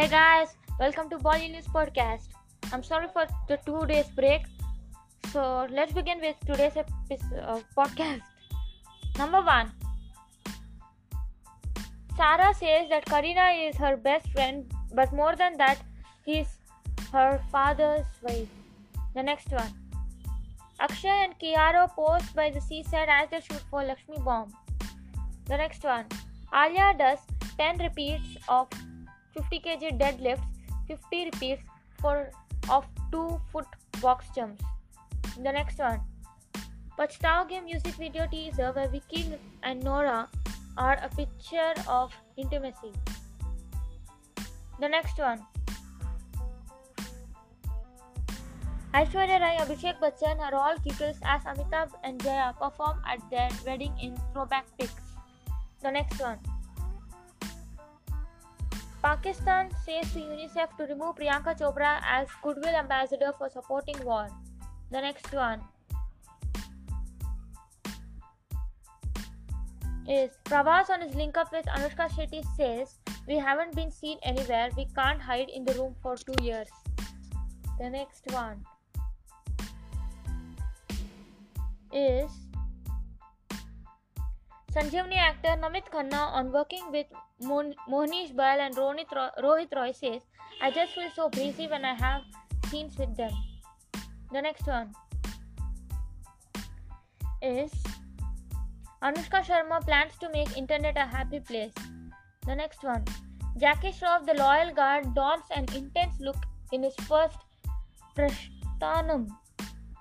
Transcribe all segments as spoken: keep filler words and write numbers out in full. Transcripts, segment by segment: Hey guys, welcome to Bolly News Podcast. I'm sorry for the two days break. So let's begin with today's episode of podcast. Number one. Sara says that Karina is her best friend, but more than that, he's her father's wife. The next one. Akshay and Kiara pose by the seaside as they shoot for Lakshmi bomb. The next one. Alia does ten repeats of fifty kilograms deadlifts, fifty repeats for of two foot box jumps. The next one. Pachtaoge music video teaser where Vicky and Nora are a picture of intimacy. The next one. Aishwarya Rai Abhishek Bachchan are all giggles as Amitabh and Jaya perform at their wedding in throwback pics. The next one. Pakistan says to UNICEF to remove Priyanka Chopra as goodwill ambassador for supporting war. The next one is Prabhas on his link up with Anushka Shetty says, "We haven't been seen anywhere, we can't hide in the room for two years. The next one is Sanjeevani actor Namit Khanna on working with Mo- Mohneesh Bahl and Rohit Roy-, Rohit Roy says, "I just feel so breezy when I have scenes with them." The next one is Anushka Sharma plans to make internet a happy place. The next one, Jackie Shroff, the loyal guard, dons an intense look in his first Prashtanam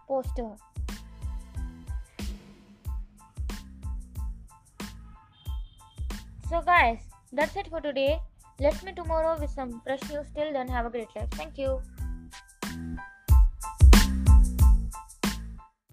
poster. So guys, that's it for today. Let me tomorrow with some fresh news. Till then, have a great life. Thank you.